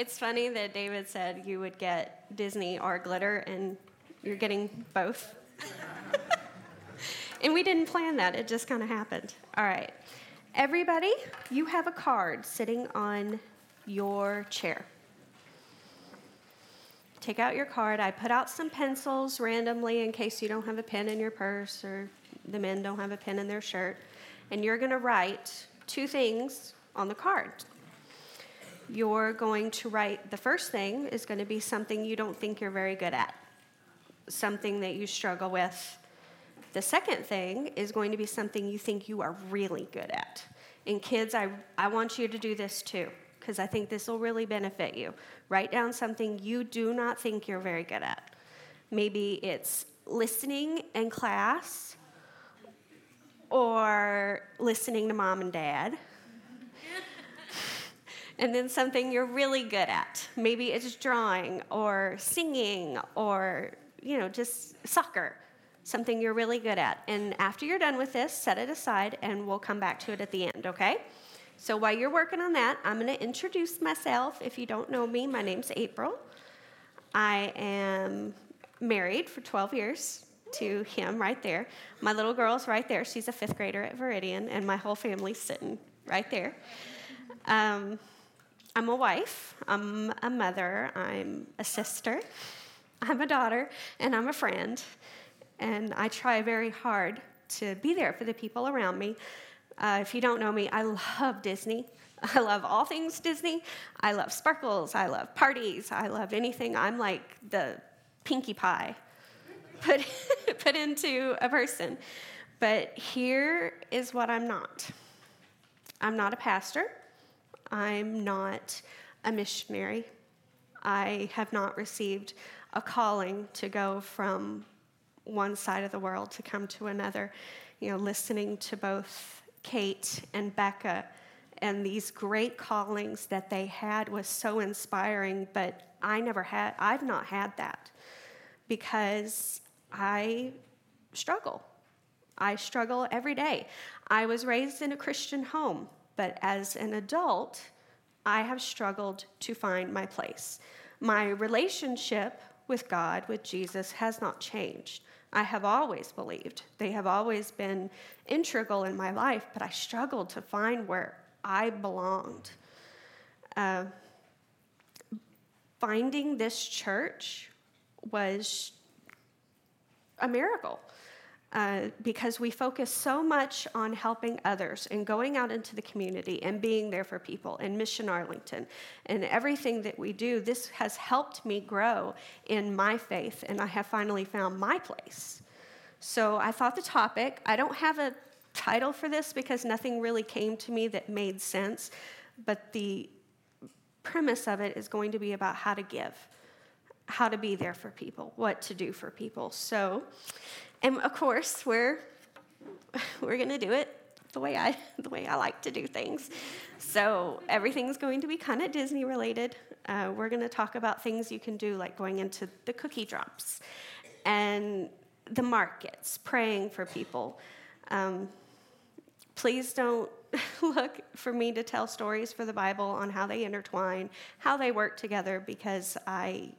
It's funny that David said you would get Disney or glitter, and you're getting both. And we didn't plan that. It just kind of happened. All right. Everybody, you have a card sitting on your chair. Take out your card. I put out some pencils randomly in case you don't have a pen in your purse or the men don't have a pen in their shirt. And you're going to write two things on the card. You're going to write, the first thing is going to be something you don't think you're very good at, something that you struggle with. The second thing is going to be something you think you are really good at. And kids, I want you to do this too, because I think this will really benefit you. Write down something you do not think you're very good at. Maybe it's listening in class or listening to mom and dad. And then something you're really good at. Maybe it's drawing or singing or, just soccer. Something you're really good at. And after you're done with this, set it aside, and we'll come back to it at the end, okay? So while you're working on that, I'm going to introduce myself. If you don't know me, my name's April. I am married for 12 years to him right there. My little girl's right there. She's a fifth grader at Viridian, and my whole family's sitting right there. I'm a wife. I'm a mother. I'm a sister. I'm a daughter, and I'm a friend. And I try very hard to be there for the people around me. If you don't know me, I love Disney. I love all things Disney. I love sparkles. I love parties. I love anything. I'm like the Pinkie Pie put into a person. But here is what I'm not. I'm not a pastor. I'm not a missionary. I have not received a calling to go from one side of the world to come to another. Listening to both Kate and Becca and these great callings that they had was so inspiring, but I've not had that because I struggle. I struggle every day. I was raised in a Christian home, but as an adult, I have struggled to find my place. My relationship with God, with Jesus, has not changed. I have always believed. They have always been integral in my life, but I struggled to find where I belonged. Finding this church was a miracle because we focus so much on helping others and going out into the community and being there for people and Mission Arlington and everything that we do. This has helped me grow in my faith, and I have finally found my place. So I thought the topic, I don't have a title for this because nothing really came to me that made sense, but the premise of it is going to be about how to give, how to be there for people, what to do for people. So, and of course, we're going to do it the way I like to do things. So everything's going to be kind of Disney related. We're going to talk about things you can do, like going into the cookie drops and the markets, praying for people. Please don't look for me to tell stories for the Bible on how they intertwine, how they work together, because I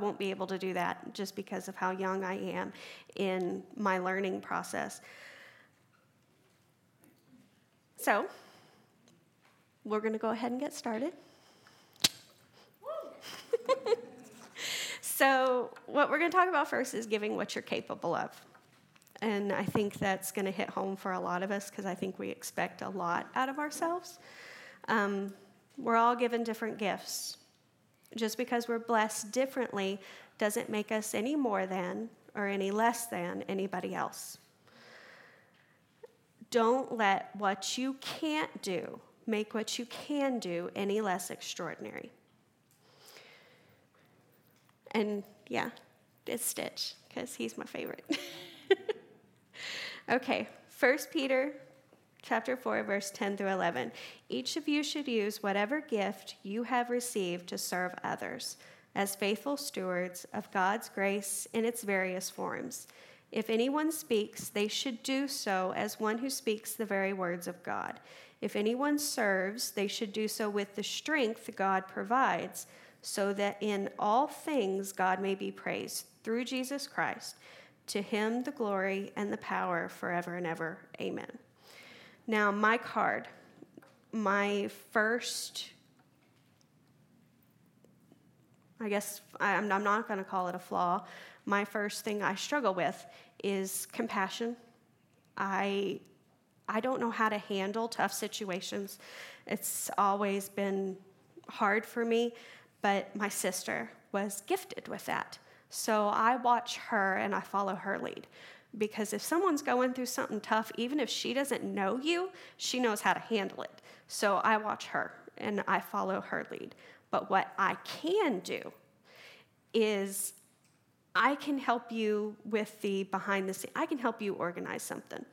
won't be able to do that just because of how young I am in my learning process. So, we're going to go ahead and get started. So, what we're going to talk about first is giving what you're capable of. And I think that's going to hit home for a lot of us because I think we expect a lot out of ourselves. We're all given different gifts. Just because we're blessed differently doesn't make us any more than or any less than anybody else. Don't let what you can't do make what you can do any less extraordinary. And yeah, it's Stitch, because he's my favorite. Okay, 1 Peter Chapter 4, verse 10 through 11. Each of you should use whatever gift you have received to serve others as faithful stewards of God's grace in its various forms. If anyone speaks, they should do so as one who speaks the very words of God. If anyone serves, they should do so with the strength God provides, so that in all things God may be praised through Jesus Christ. To him the glory and the power forever and ever. Amen. Now, my card, my first, I guess I'm not going to call it a flaw. My first thing I struggle with is compassion. I don't know how to handle tough situations. It's always been hard for me, but my sister was gifted with that. So I watch her and I follow her lead. Because if someone's going through something tough, even if she doesn't know you, she knows how to handle it. So I watch her and I follow her lead. But what I can do is I can help you with the behind the scenes. I can help you organize something.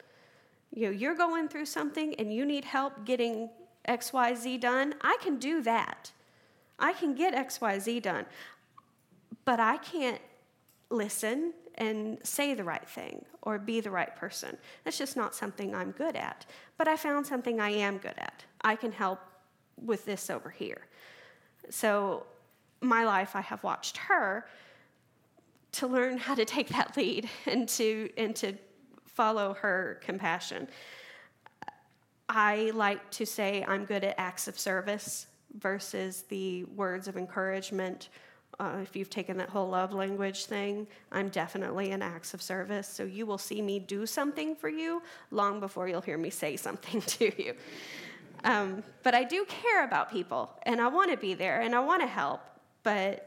You know, you're going through something and you need help getting XYZ done. I can do that. I can get XYZ done. But I can't listen and say the right thing or be the right person. That's just not something I'm good at. But I found something I am good at. I can help with this over here. So my life, I have watched her to learn how to take that lead and to follow her compassion. I like to say I'm good at acts of service versus the words of encouragement. If you've taken that whole love language thing, I'm definitely an acts of service. So you will see me do something for you long before you'll hear me say something to you. But I do care about people, and I want to be there, and I want to help, but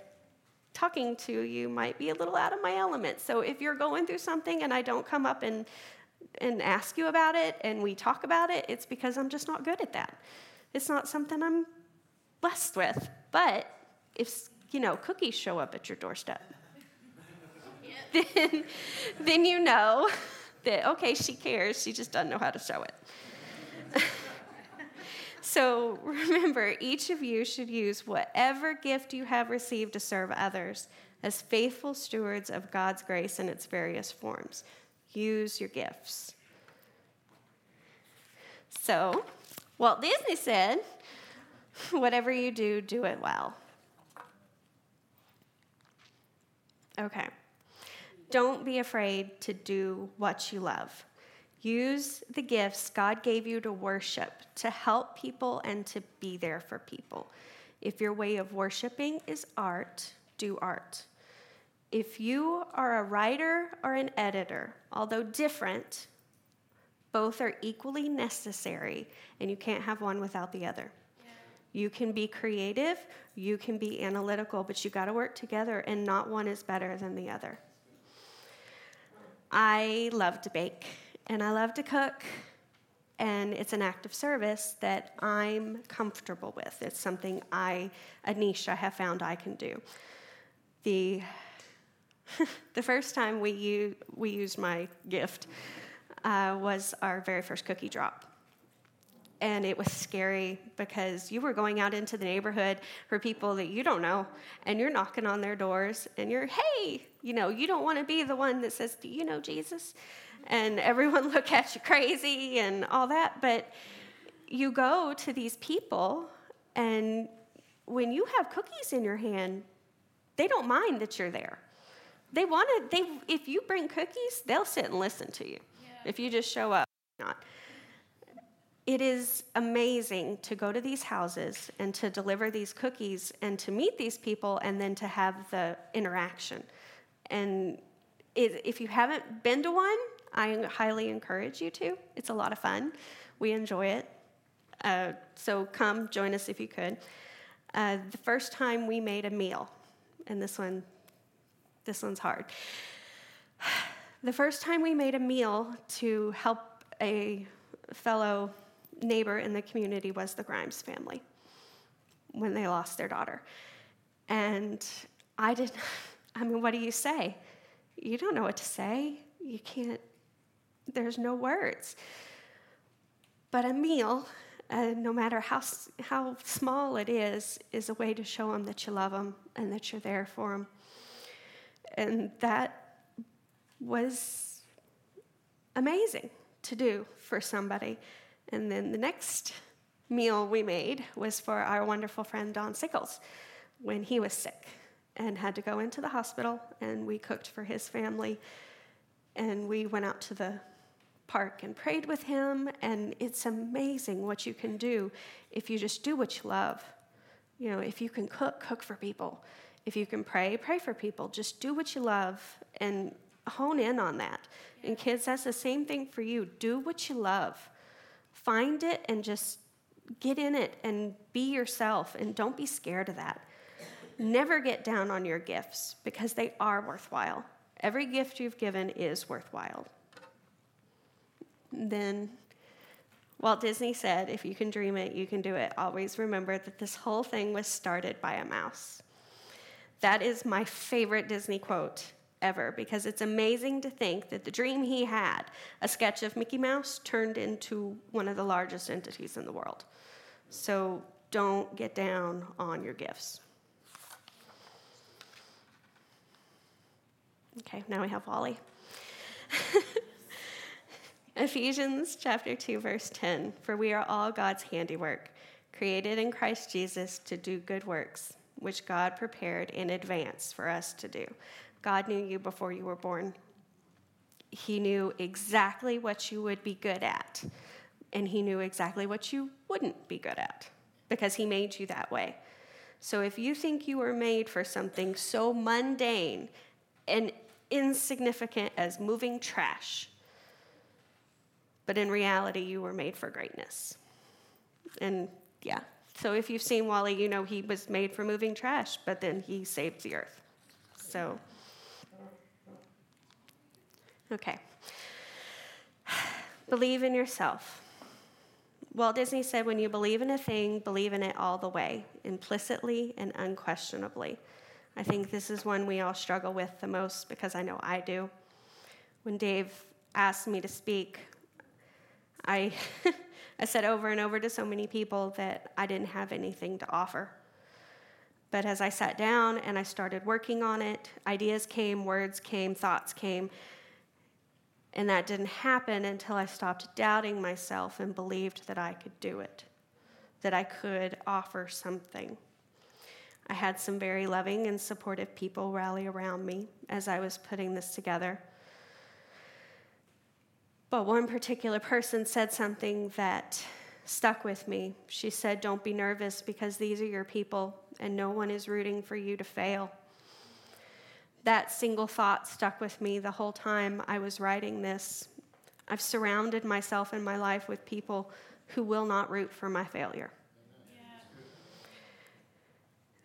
talking to you might be a little out of my element. So if you're going through something and I don't come up and ask you about it and we talk about it, it's because I'm just not good at that. It's not something I'm blessed with. But if, you know, cookies show up at your doorstep, then you know that, okay, she cares. She just doesn't know how to show it. So remember, each of you should use whatever gift you have received to serve others as faithful stewards of God's grace in its various forms. Use your gifts. So, Walt Disney said, whatever you do, do it well. Okay. Don't be afraid to do what you love. Use the gifts God gave you to worship, to help people, and to be there for people. If your way of worshiping is art, do art. If you are a writer or an editor, although different, both are equally necessary, and you can't have one without the other. Yeah. You can be creative, you can be analytical, but you got to work together, and not one is better than the other. I love to bake. And I love to cook, and it's an act of service that I'm comfortable with. It's something a niche I have found I can do. The first time we used my gift was our very first cookie drop. And it was scary because you were going out into the neighborhood for people that you don't know, and you're knocking on their doors, and you're, hey, you know, you don't want to be the one that says, do you know Jesus? And everyone look at you crazy and all that, but you go to these people, and when you have cookies in your hand, they don't mind that you're there. If you bring cookies, they'll sit and listen to you. Yeah. If you just show up, not. It is amazing to go to these houses and to deliver these cookies and to meet these people and then to have the interaction. And if you haven't been to one, I highly encourage you to. It's a lot of fun. We enjoy it. So come join us if you could. The first time we made a meal, and this one's hard. The first time we made a meal to help a fellow neighbor in the community was the Grimes family when they lost their daughter. And what do you say? You don't know what to say. You can't, there's no words. But a meal, no matter how small it is a way to show them that you love them and that you're there for them. And that was amazing to do for somebody. And then the next meal we made was for our wonderful friend Don Sickles when he was sick and had to go into the hospital, and we cooked for his family, and we went out to the park and prayed with him. And it's amazing what you can do if you just do what you love. You know, if you can cook for people. If you can pray for people. Just do what you love and hone in on that. And kids, that's the same thing for you. Do what you love. Find it and just get in it and be yourself, and don't be scared of that. Never get down on your gifts, because they are worthwhile. Every gift you've given is worthwhile. Then Walt Disney said, if you can dream it, you can do it. Always remember that this whole thing was started by a mouse. That is my favorite Disney quote ever, because it's amazing to think that the dream he had, a sketch of Mickey Mouse, turned into one of the largest entities in the world. So don't get down on your gifts. Okay, now we have Wall-E. Ephesians chapter 2, verse 10, for we are all God's handiwork, created in Christ Jesus to do good works, which God prepared in advance for us to do. God knew you before you were born. He knew exactly what you would be good at, and he knew exactly what you wouldn't be good at, because he made you that way. So if you think you were made for something so mundane and insignificant as moving trash, but in reality, you were made for greatness. And yeah, so if you've seen Wall-E, you know he was made for moving trash, but then he saved the earth. So, okay. Believe in yourself. Walt Disney said, when you believe in a thing, believe in it all the way, implicitly and unquestionably. I think this is one we all struggle with the most, because I know I do. When Dave asked me to speak, I said over and over to so many people that I didn't have anything to offer. But as I sat down and I started working on it, ideas came, words came, thoughts came. And that didn't happen until I stopped doubting myself and believed that I could do it, that I could offer something. I had some very loving and supportive people rally around me as I was putting this together. But one particular person said something that stuck with me. She said, don't be nervous, because these are your people and no one is rooting for you to fail. That single thought stuck with me the whole time I was writing this. I've surrounded myself in my life with people who will not root for my failure. Yeah.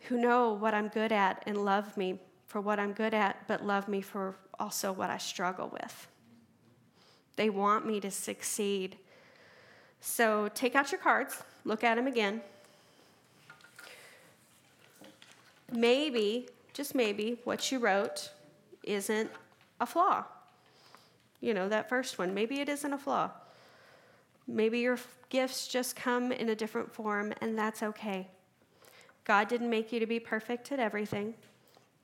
Who know what I'm good at and love me for what I'm good at, but love me for also what I struggle with. They want me to succeed. So take out your cards, look at them again. Maybe, just maybe, what you wrote isn't a flaw. You know, that first one, maybe it isn't a flaw. Maybe your gifts just come in a different form, and that's okay. God didn't make you to be perfect at everything.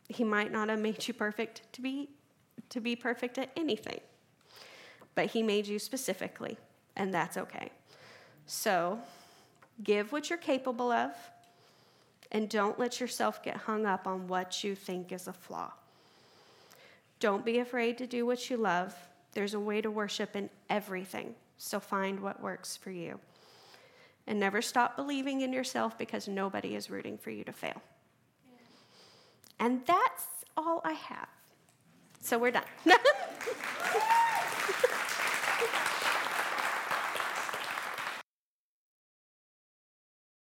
He might not have made you perfect to be perfect at anything. But he made you specifically, and that's okay. So give what you're capable of, and don't let yourself get hung up on what you think is a flaw. Don't be afraid to do what you love. There's a way to worship in everything, so find what works for you. And never stop believing in yourself, because nobody is rooting for you to fail. And that's all I have. So we're done.